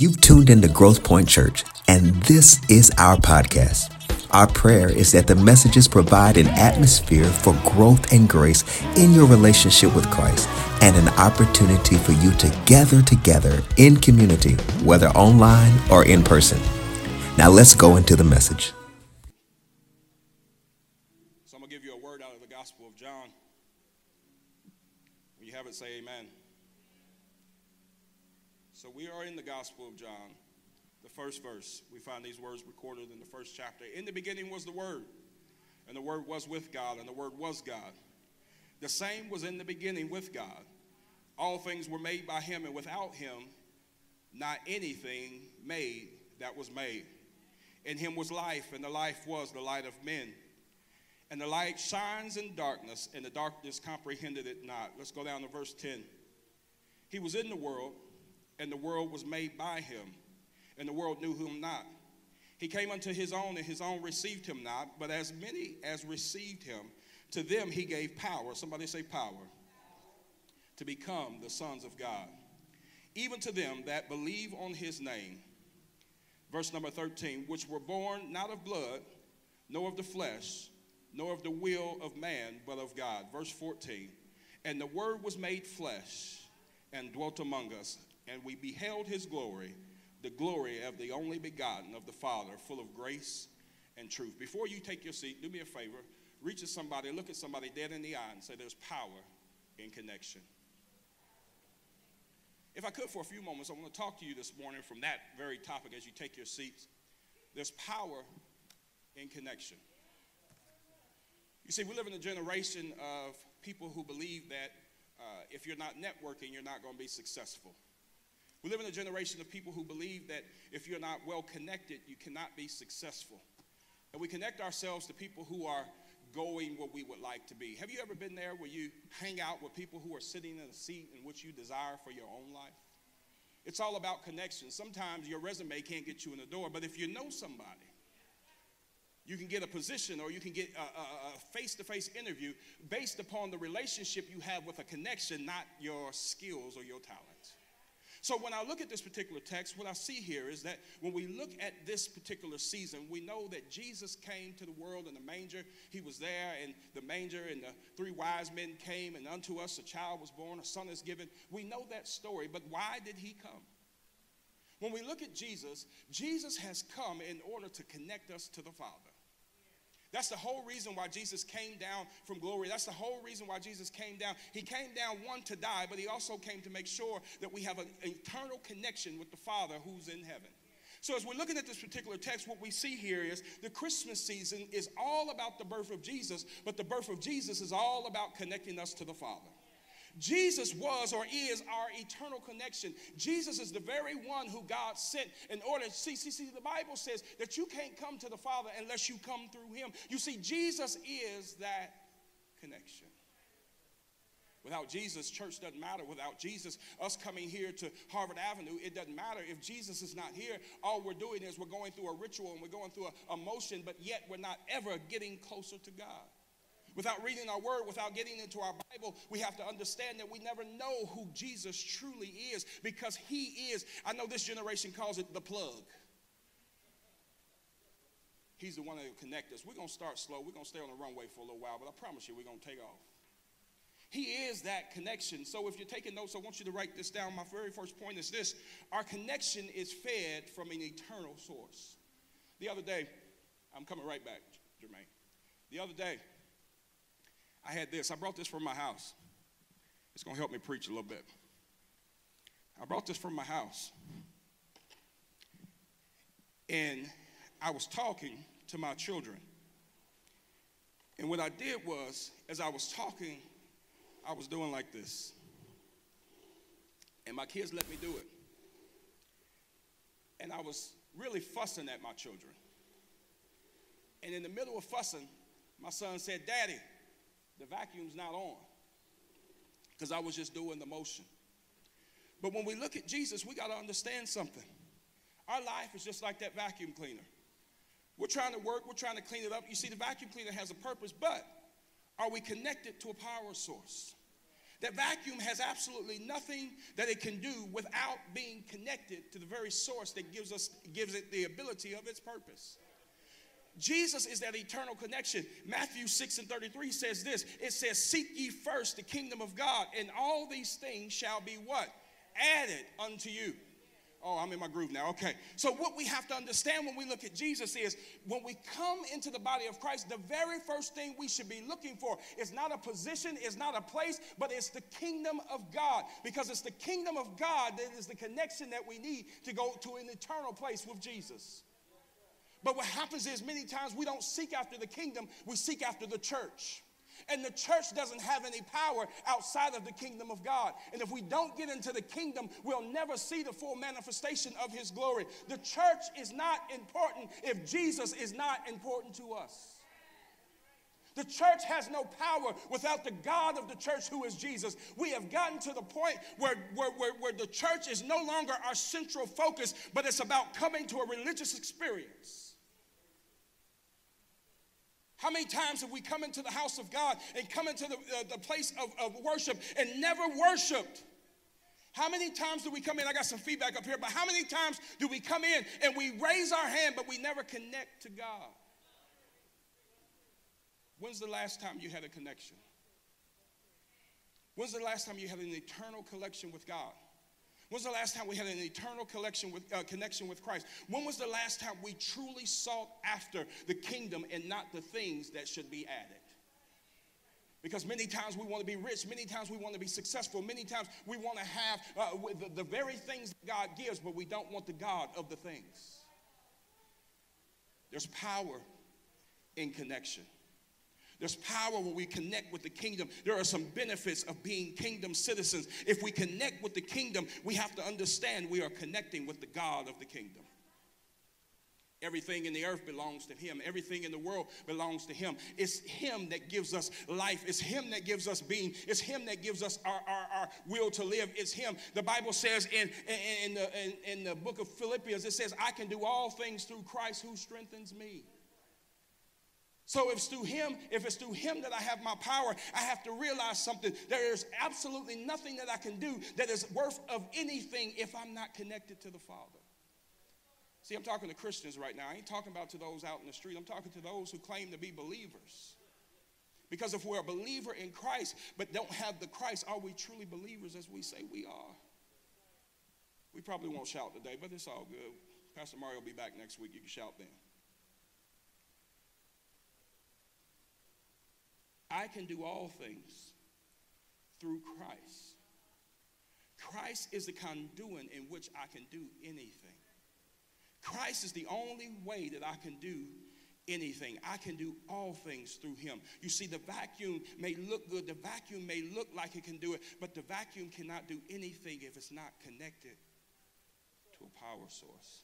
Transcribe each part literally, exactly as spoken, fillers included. You've tuned in to Growth Point Church, and this is our podcast. Our prayer is that the messages provide an atmosphere for growth and grace in your relationship with Christ and an opportunity for you to gather together in community, whether online or in person. Now let's go into the message. So I'm going to give you a word out of the Gospel of John. When you have it, say amen. So we are in the Gospel of John. The first verse, we find these words recorded in the first chapter. In the beginning was the Word, and the Word was with God, and the Word was God. The same was in the beginning with God. All things were made by Him, and without Him, not anything made that was made. In Him was life, and the life was the light of men. And the light shines in darkness, and the darkness comprehended it not. Let's go down to verse ten. He was in the world, and the world was made by Him, and the world knew Him not. He came unto His own, and His own received Him not. But as many as received Him, to them He gave power. Somebody say power. Power. To become the sons of God, even to them that believe on His name. Verse number thirteen, which were born not of blood, nor of the flesh, nor of the will of man, but of God. Verse fourteen, and the Word was made flesh, and dwelt among us, and we beheld His glory, the glory of the only begotten of the Father, full of grace and truth. Before you take your seat, do me a favor. Reach to somebody, look at somebody dead in the eye and say, there's power in connection. If I could for a few moments, I want to talk to you this morning from that very topic as you take your seats. There's power in connection. You see, we live in a generation of people who believe that uh, if you're not networking, you're not going to be successful. We live in a generation of people who believe that if you're not well connected, you cannot be successful. And we connect ourselves to people who are going where we would like to be. Have you ever been there where you hang out with people who are sitting in a seat in which you desire for your own life? It's all about connection. Sometimes your resume can't get you in the door, but if you know somebody, you can get a position or you can get a, a, a face-to-face interview based upon the relationship you have with a connection, not your skills or your talents. So when I look at this particular text, what I see here is that when we look at this particular season, we know that Jesus came to the world in the manger. He was there in the manger, and the three wise men came, and unto us a child was born, a son is given. We know that story, but why did He come? When we look at Jesus, Jesus has come in order to connect us to the Father. That's the whole reason why Jesus came down from glory. That's the whole reason why Jesus came down. He came down, one, to die, but He also came to make sure that we have an eternal connection with the Father who's in heaven. So as we're looking at this particular text, what we see here is the Christmas season is all about the birth of Jesus, but the birth of Jesus is all about connecting us to the Father. Jesus was or is our eternal connection. Jesus is the very one who God sent in order to see, see, see, the Bible says that you can't come to the Father unless you come through Him. You see, Jesus is that connection. Without Jesus, church doesn't matter. Without Jesus, us coming here to Harvard Avenue, it doesn't matter. If Jesus is not here, all we're doing is we're going through a ritual and we're going through a, a motion, but yet we're not ever getting closer to God. Without reading our word, without getting into our Bible, we have to understand that we never know who Jesus truly is, because He is, I know this generation calls it the plug. He's the one that will connect us. We're going to start slow. We're going to stay on the runway for a little while, but I promise you we're going to take off. He is that connection. So if you're taking notes, I want you to write this down. My very first point is this. Our connection is fed from an eternal source. The other day, I'm coming right back, Jermaine. The other day, I had this. I brought this from my house. It's going to help me preach a little bit. I brought this from my house. And I was talking to my children. And what I did was, as I was talking, I was doing like this. And my kids let me do it. And I was really fussing at my children. And in the middle of fussing, my son said, Daddy, the vacuum's not on, because I was just doing the motion. But when we look at Jesus, we got to understand something. Our life is just like that vacuum cleaner. We're trying to work. We're trying to clean it up. You see, the vacuum cleaner has a purpose, but are we connected to a power source? That vacuum has absolutely nothing that it can do without being connected to the very source that gives us gives it the ability of its purpose. Jesus is that eternal connection. Matthew six and thirty-three says this. It says, seek ye first the kingdom of God, and all these things shall be what? Added unto you. Oh, I'm in my groove now. Okay. So what we have to understand when we look at Jesus is when we come into the body of Christ, the very first thing we should be looking for is not a position, it's not a place, but it's the kingdom of God. Because it's the kingdom of God that is the connection that we need to go to an eternal place with Jesus. But what happens is many times we don't seek after the kingdom, we seek after the church. And the church doesn't have any power outside of the kingdom of God. And if we don't get into the kingdom, we'll never see the full manifestation of his glory. The church is not important if Jesus is not important to us. The church has no power without the God of the church, who is Jesus. We have gotten to the point where, where, where, where the church is no longer our central focus, but it's about coming to a religious experience. How many times have we come into the house of God and come into the, uh, the place of, of worship and never worshiped? How many times do we come in? I got some feedback up here, but how many times do we come in and we raise our hand, but we never connect to God? When's the last time you had a connection? When's the last time you had an eternal connection with God? When's the last time we had an eternal connection with, uh, connection with Christ? When was the last time we truly sought after the kingdom and not the things that should be added? Because many times we want to be rich. Many times we want to be successful. Many times we want to have uh, the, the very things that God gives, but we don't want the God of the things. There's power in connection. There's power when we connect with the kingdom. There are some benefits of being kingdom citizens. If we connect with the kingdom, we have to understand we are connecting with the God of the kingdom. Everything in the earth belongs to him. Everything in the world belongs to him. It's him that gives us life. It's him that gives us being. It's him that gives us our, our, our will to live. It's him. The Bible says in, in, in, the, in, in the book of Philippians, it says, I can do all things through Christ who strengthens me. So if it's through him, if it's through him that I have my power, I have to realize something. There is absolutely nothing that I can do that is worth of anything if I'm not connected to the Father. See, I'm talking to Christians right now. I ain't talking about to those out in the street. I'm talking to those who claim to be believers. Because if we're a believer in Christ but don't have the Christ, are we truly believers as we say we are? We probably won't shout today, but it's all good. Pastor Mario will be back next week. You can shout then. I can do all things through Christ. Christ is the conduit in which I can do anything. Christ is the only way that I can do anything. I can do all things through him. You see, the vacuum may look good. The vacuum may look like it can do it, but the vacuum cannot do anything if it's not connected to a power source.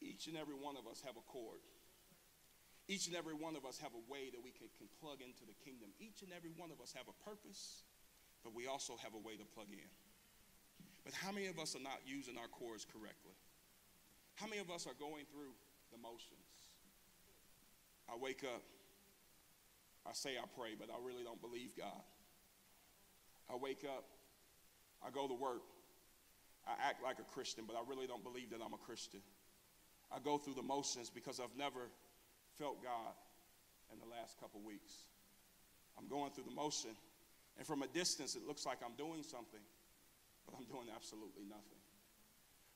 Each and every one of us have a cord. Each and every one of us have a way that we can, can plug into the kingdom. Each and every one of us have a purpose, but we also have a way to plug in. But how many of us are not using our cords correctly? How many of us are going through the motions? I wake up. I say I pray, but I really don't believe God. I wake up. I go to work. I act like a Christian, but I really don't believe that I'm a Christian. I go through the motions because I've never felt God in the last couple weeks. I'm going through the motion, and from a distance it looks like I'm doing something, but I'm doing absolutely nothing.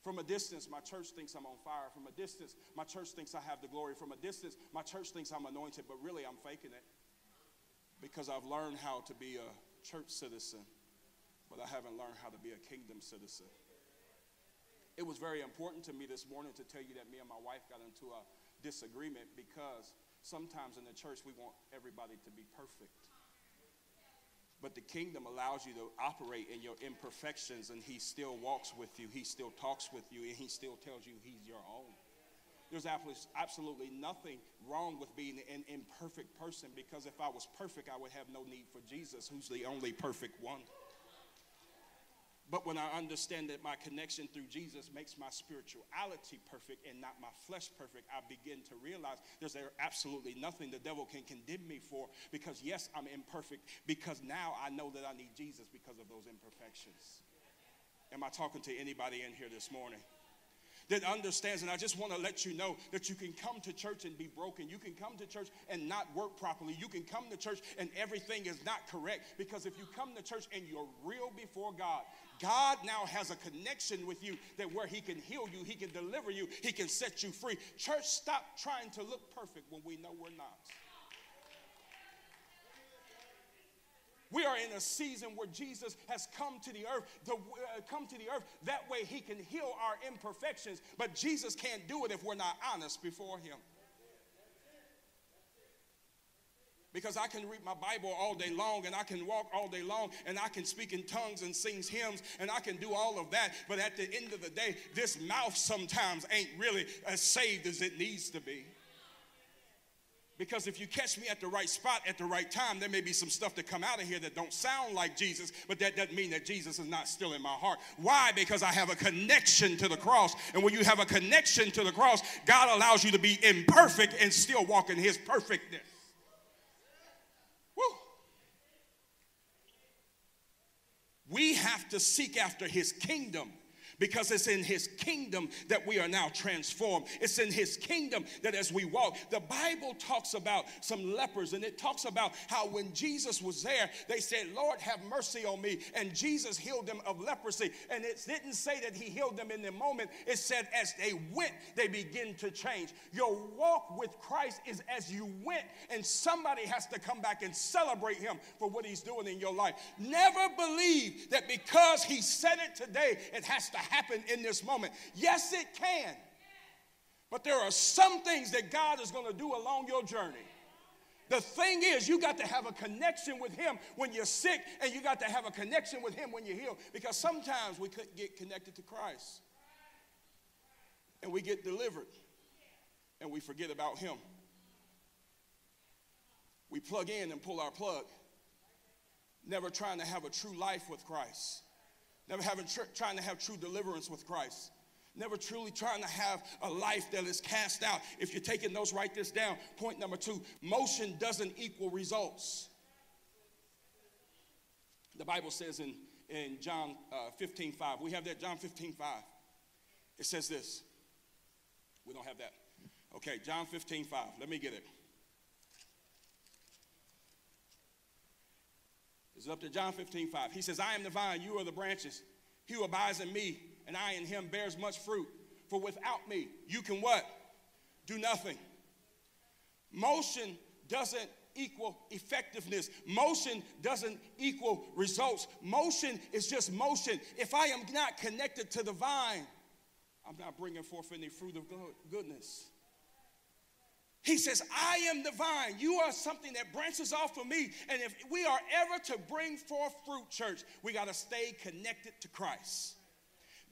From a distance, my church thinks I'm on fire. From a distance, my church thinks I have the glory. From a distance, my church thinks I'm anointed, but really I'm faking it because I've learned how to be a church citizen, but I haven't learned how to be a kingdom citizen. It was very important to me this morning to tell you that me and my wife got into a disagreement because sometimes in the church we want everybody to be perfect. But the kingdom allows you to operate in your imperfections, and he still walks with you, he still talks with you, and he still tells you he's your own. There's absolutely nothing wrong with being an imperfect person, because if I was perfect, I would have no need for Jesus, who's the only perfect one. But when I understand that my connection through Jesus makes my spirituality perfect and not my flesh perfect, I begin to realize there's absolutely nothing the devil can condemn me for, because yes, I'm imperfect, because now I know that I need Jesus because of those imperfections. Am I talking to anybody in here this morning that understands? And I just want to let you know that you can come to church and be broken. You can come to church and not work properly. You can come to church and everything is not correct, because if you come to church and you're real before God, God now has a connection with you that where he can heal you, he can deliver you, he can set you free. Church, stop trying to look perfect when we know we're not. We are in a season where Jesus has come to the earth, to, uh, come to the earth. That way he can heal our imperfections. But Jesus can't do it if we're not honest before him. Because I can read my Bible all day long, and I can walk all day long, and I can speak in tongues and sing hymns, and I can do all of that. But at the end of the day, this mouth sometimes ain't really as saved as it needs to be. Because if you catch me at the right spot at the right time, there may be some stuff that come out of here that don't sound like Jesus, but that doesn't mean that Jesus is not still in my heart. Why? Because I have a connection to the cross. And when you have a connection to the cross, God allows you to be imperfect and still walk in his perfectness. Woo. We have to seek after his kingdom, because it's in his kingdom that we are now transformed. It's in his kingdom that as we walk, the Bible talks about some lepers, and it talks about how when Jesus was there, they said, Lord, have mercy on me. And Jesus healed them of leprosy. And it didn't say that he healed them in the moment. It said as they went, they begin to change. Your walk with Christ is as you went, and somebody has to come back and celebrate him for what he's doing in your life. Never believe that because he said it today, it has to happen. happen in this moment. Yes, it can. But there are some things that God is going to do along your journey. The thing is, you got to have a connection with him when you're sick, and you got to have a connection with him when you're healed, because sometimes we couldn't get connected to Christ, and we get delivered and we forget about him. We plug in and pull our plug, never trying to have a true life with Christ. Never having tr- trying to have true deliverance with Christ. Never truly trying to have a life that is cast out. If you're taking those, write this down. Point number two, motion doesn't equal results. The Bible says in, in John uh, fifteen five, we have that, John fifteen five. It says this. We don't have that. Okay, John fifteen five. Let me get it. It's up to John fifteen five. He says, I am the vine, you are the branches. He who abides in me and I in him bears much fruit. For without me, you can what? Do nothing. Motion doesn't equal effectiveness. Motion doesn't equal results. Motion is just motion. If I am not connected to the vine, I'm not bringing forth any fruit of goodness. He says, I am the vine. You are something that branches off of me. And if we are ever to bring forth fruit, church, we got to stay connected to Christ.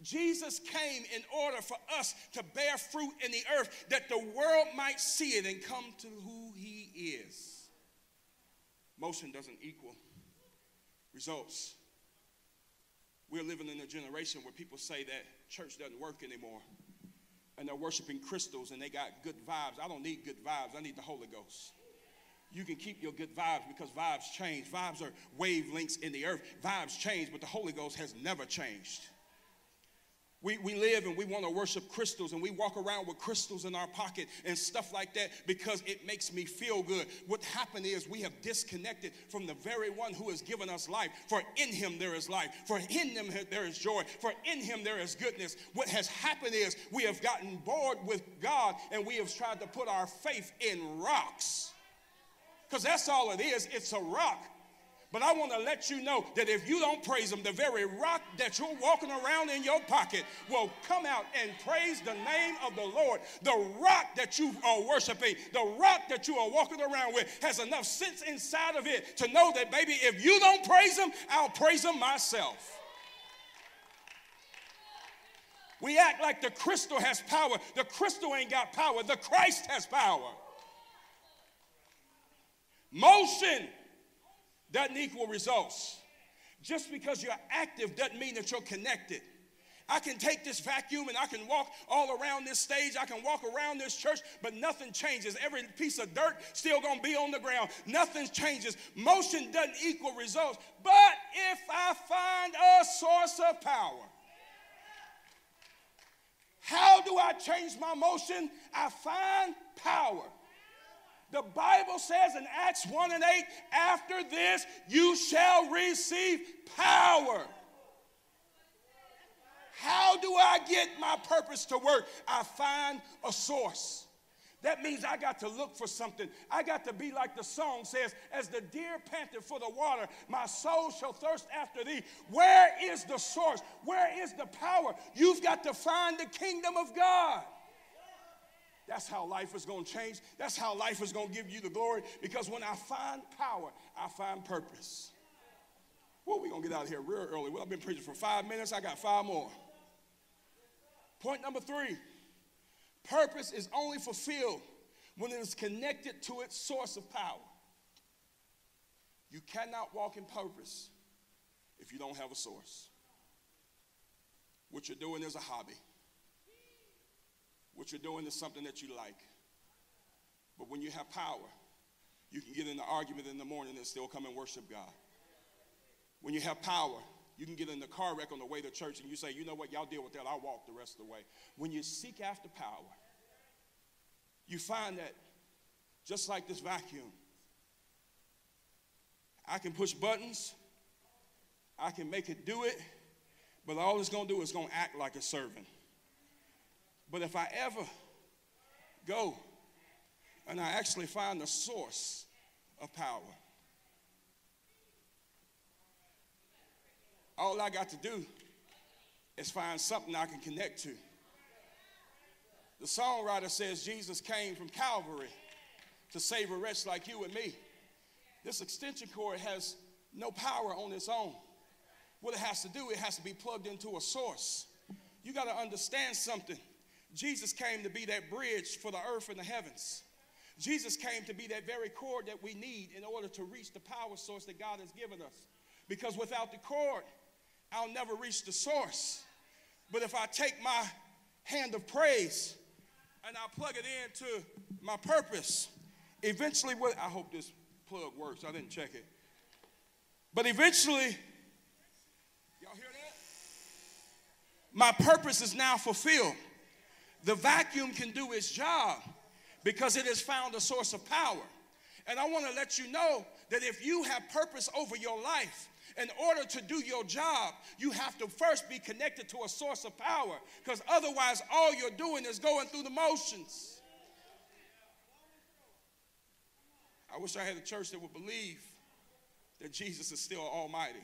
Jesus came in order for us to bear fruit in the earth, that the world might see it and come to who he is. Motion doesn't equal results. We're living in a generation where people say that church doesn't work anymore. And they're worshiping crystals, and they got good vibes. I don't need good vibes. I need the Holy Ghost. You can keep your good vibes, because vibes change. Vibes are wavelengths in the earth. Vibes change, but the Holy Ghost has never changed. We, we live and we want to worship crystals, and we walk around with crystals in our pocket and stuff like that because it makes me feel good. What happened is we have disconnected from the very one who has given us life. For in him there is life. For in him there is joy. For in him there is goodness. What has happened is we have gotten bored with God, and we have tried to put our faith in rocks. Because that's all it is. It's a rock. But I want to let you know that if you don't praise him, the very rock that you're walking around in your pocket will come out and praise the name of the Lord. The rock that you are worshiping, the rock that you are walking around with, has enough sense inside of it to know that, baby, if you don't praise him, I'll praise him myself. We act like the crystal has power. The crystal ain't got power. The Christ has power. Motion doesn't equal results. Just because you're active doesn't mean that you're connected. I can take this vacuum and I can walk all around this stage. I can walk around this church, but nothing changes. Every piece of dirt still going to be on the ground. Nothing changes. Motion doesn't equal results. But if I find a source of power, how do I change my motion? I find power. The Bible says in Acts one and eight, after this, you shall receive power. How do I get my purpose to work? I find a source. That means I got to look for something. I got to be like the song says, as the deer panteth for the water, my soul shall thirst after thee. Where is the source? Where is the power? You've got to find the kingdom of God. That's how life is going to change. That's how life is going to give you the glory. Because when I find power, I find purpose. Well, we're going to get out of here real early. Well, I've been preaching for five minutes. I got five more. Point number three, purpose is only fulfilled when it is connected to its source of power. You cannot walk in purpose if you don't have a source. What you're doing is a hobby. What you're doing is something that you like. But when you have power, you can get in an argument in the morning and still come and worship God. When you have power, you can get in the car wreck on the way to church and you say, you know what, y'all deal with that, I'll walk the rest of the way. When you seek after power, you find that just like this vacuum, I can push buttons, I can make it do it, but all it's going to do is going to act like a servant. But if I ever go and I actually find the source of power, all I got to do is find something I can connect to. The songwriter says Jesus came from Calvary to save a wretch like you and me. This extension cord has no power on its own. What it has to do, it has to be plugged into a source. You got to understand something. Jesus came to be that bridge for the earth and the heavens. Jesus came to be that very cord that we need in order to reach the power source that God has given us. Because without the cord, I'll never reach the source. But if I take my hand of praise and I plug it into my purpose, eventually, what, I hope this plug works. I didn't check it. But eventually, y'all hear that? My purpose is now fulfilled. The vacuum can do its job because it has found a source of power. And I want to let you know that if you have purpose over your life, in order to do your job, you have to first be connected to a source of power, because otherwise all you're doing is going through the motions. I wish I had a church that would believe that Jesus is still almighty.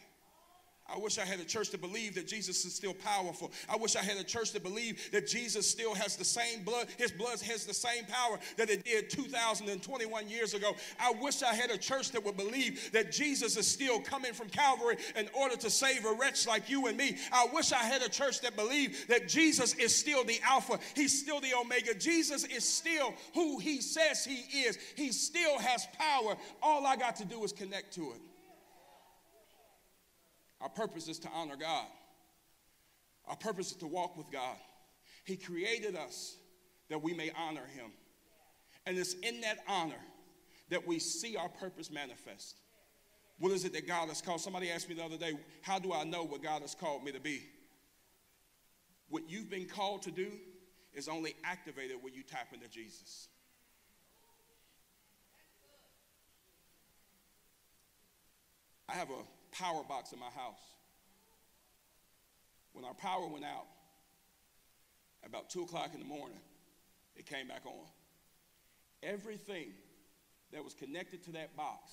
I wish I had a church to believe that Jesus is still powerful. I wish I had a church to believe that Jesus still has the same blood. His blood has the same power that it did two thousand twenty-one years ago. I wish I had a church that would believe that Jesus is still coming from Calvary in order to save a wretch like you and me. I wish I had a church that believed that Jesus is still the Alpha. He's still the Omega. Jesus is still who he says he is. He still has power. All I got to do is connect to it. Our purpose is to honor God. Our purpose is to walk with God. He created us that we may honor him. And it's in that honor that we see our purpose manifest. What is it that God has called? Somebody asked me the other day, how do I know what God has called me to be? What you've been called to do is only activated when you tap into Jesus. I have a power box in my house. When our power went out, about two o'clock in the morning, it came back on. Everything that was connected to that box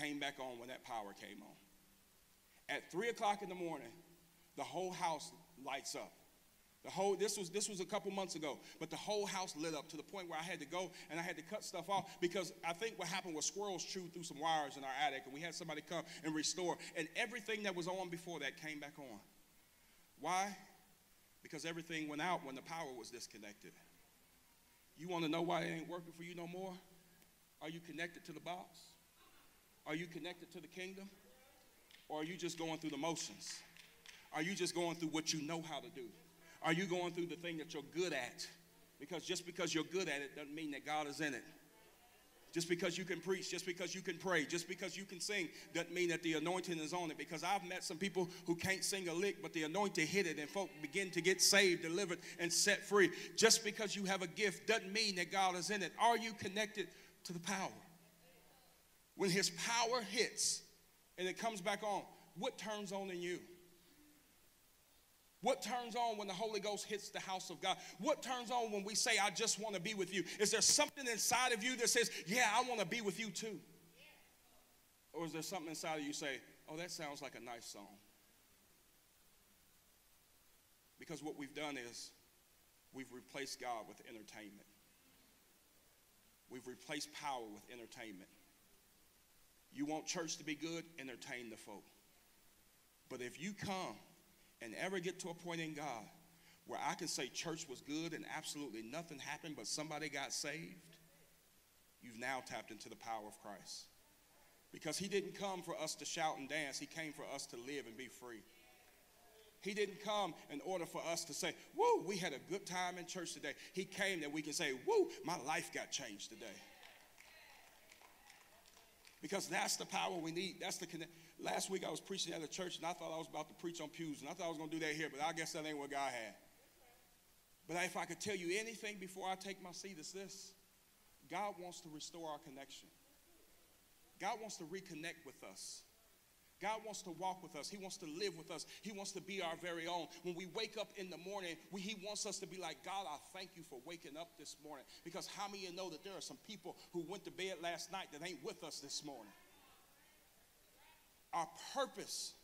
came back on when that power came on. At three o'clock in the morning, the whole house lights up. The whole, this was, this was a couple months ago, but the whole house lit up to the point where I had to go and I had to cut stuff off, because I think what happened was squirrels chewed through some wires in our attic, and we had somebody come and restore, and everything that was on before that came back on. Why? Because everything went out when the power was disconnected. You want to know why it ain't working for you no more? Are you connected to the box? Are you connected to the kingdom? Or are you just going through the motions? Are you just going through what you know how to do? Are you going through the thing that you're good at? Because just because you're good at it doesn't mean that God is in it. Just because you can preach, just because you can pray, just because you can sing doesn't mean that the anointing is on it. Because I've met some people who can't sing a lick, but the anointing hit it and folk begin to get saved, delivered, and set free. Just because you have a gift doesn't mean that God is in it. Are you connected to the power? When his power hits and it comes back on, what turns on in you? What turns on when the Holy Ghost hits the house of God? What turns on when we say, I just want to be with you? Is there something inside of you that says, yeah, I want to be with you too? Or is there something inside of you say, oh, that sounds like a nice song? Because what we've done is we've replaced God with entertainment. We've replaced power with entertainment. You want church to be good? Entertain the folk. But if you come and ever get to a point in God where I can say church was good and absolutely nothing happened but somebody got saved, you've now tapped into the power of Christ. Because he didn't come for us to shout and dance. He came for us to live and be free. He didn't come in order for us to say, woo, we had a good time in church today. He came that we can say, woo, my life got changed today. Because that's the power we need. That's the connect. Last week I was preaching at a church, and I thought I was about to preach on pews, and I thought I was going to do that here, but I guess that ain't what God had. But if I could tell you anything before I take my seat, it's this. God wants to restore our connection. God wants to reconnect with us. God wants to walk with us. He wants to live with us. He wants to be our very own. When we wake up in the morning, we, he wants us to be like, God, I thank you for waking up this morning. Because how many of you know that there are some people who went to bed last night that ain't with us this morning? Our purpose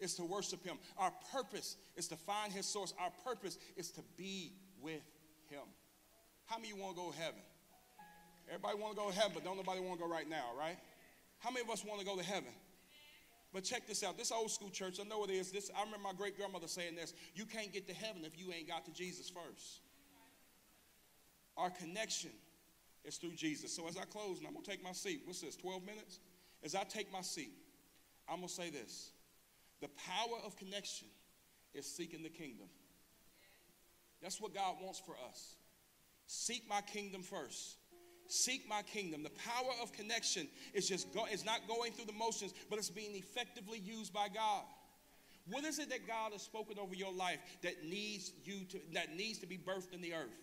is to worship him. Our purpose is to find his source. Our purpose is to be with him. How many of you want to go to heaven? Everybody want to go to heaven, but don't nobody want to go right now, right? How many of us want to go to heaven? But check this out. This old school church, I know it is. This, I remember my great-grandmother saying this. You can't get to heaven if you ain't got to Jesus first. Our connection is through Jesus. So as I close, and I'm going to take my seat. What's this, twelve minutes? As I take my seat, I'm going to say this. The power of connection is seeking the kingdom. That's what God wants for us. Seek my kingdom first. Seek my kingdom. The power of connection is just go, it's not going through the motions, but it's being effectively used by God. What is it that God has spoken over your life that needs you to that needs to be birthed in the earth?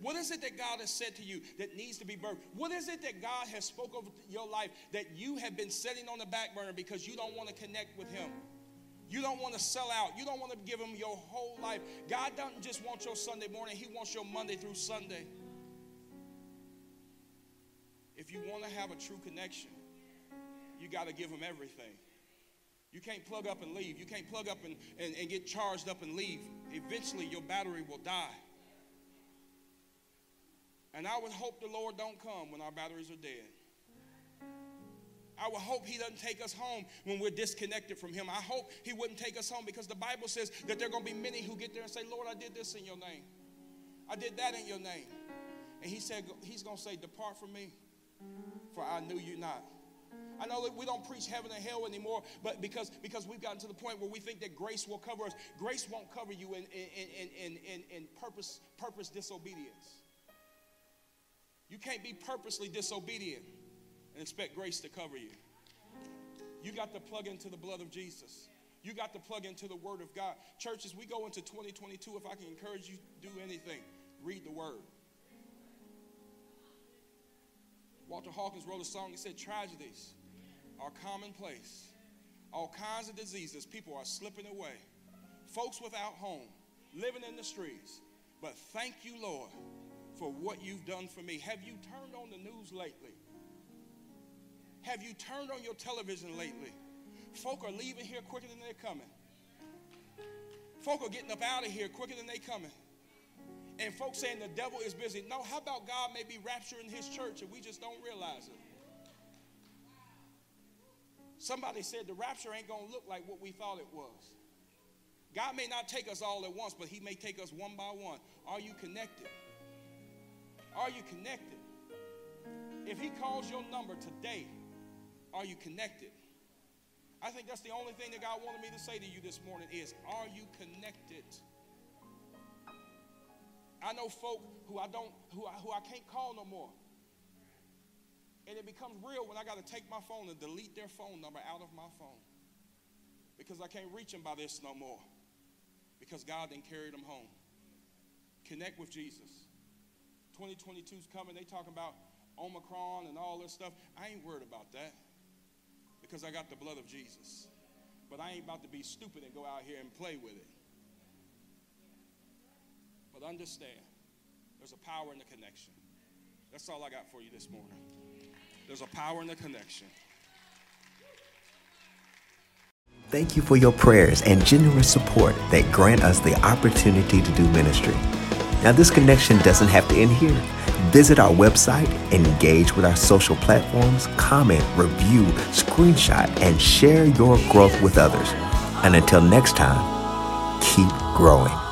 What is it that God has said to you that needs to be birthed? What is it that God has spoken over your life that you have been setting on the back burner because you don't want to connect with him? You don't want to sell out. You don't want to give him your whole life. God doesn't just want your Sunday morning. He wants your Monday through Sunday. If you want to have a true connection, you got to give them everything. You can't plug up and leave. You can't plug up and, and, and get charged up and leave. Eventually, your battery will die. And I would hope the Lord don't come when our batteries are dead. I would hope he doesn't take us home when we're disconnected from him. I hope he wouldn't take us home because the Bible says that there are going to be many who get there and say, Lord, I did this in your name. I did that in your name. And he said, he's going to say, depart from me, for I knew you not. I know that we don't preach heaven and hell anymore, but because, because we've gotten to the point where we think that grace will cover us. Grace won't cover you in, in, in, in, in purpose, purpose disobedience. You can't be purposely disobedient and expect grace to cover you. You got to plug into the blood of Jesus. You got to plug into the word of God. Churches, we go into twenty twenty-two, if I can encourage you to do anything, read the word. Walter Hawkins wrote a song. He said, tragedies are commonplace. All kinds of diseases. People are slipping away. Folks without home, living in the streets. But thank you, Lord, for what you've done for me. Have you turned on the news lately? Have you turned on your television lately? Folk are leaving here quicker than they're coming. Folk are getting up out of here quicker than they're coming. And folks saying the devil is busy. No, how about God may be rapturing his church and we just don't realize it? Somebody said the rapture ain't going to look like what we thought it was. God may not take us all at once, but he may take us one by one. Are you connected? Are you connected? If he calls your number today, are you connected? I think that's the only thing that God wanted me to say to you this morning is, are you connected? I know folk who I don't, who I, who I can't call no more. And it becomes real when I got to take my phone and delete their phone number out of my phone because I can't reach them by this no more because God didn't carry them home. Connect with Jesus. twenty twenty-two's coming. They talking about Omicron and all this stuff. I ain't worried about that because I got the blood of Jesus. But I ain't about to be stupid and go out here and play with it. But understand, there's a power in the connection. That's all I got for you this morning. There's a power in the connection. Thank you for your prayers and generous support that grant us the opportunity to do ministry. Now, this connection doesn't have to end here. Visit our website, engage with our social platforms, comment, review, screenshot, and share your growth with others. And until next time, keep growing.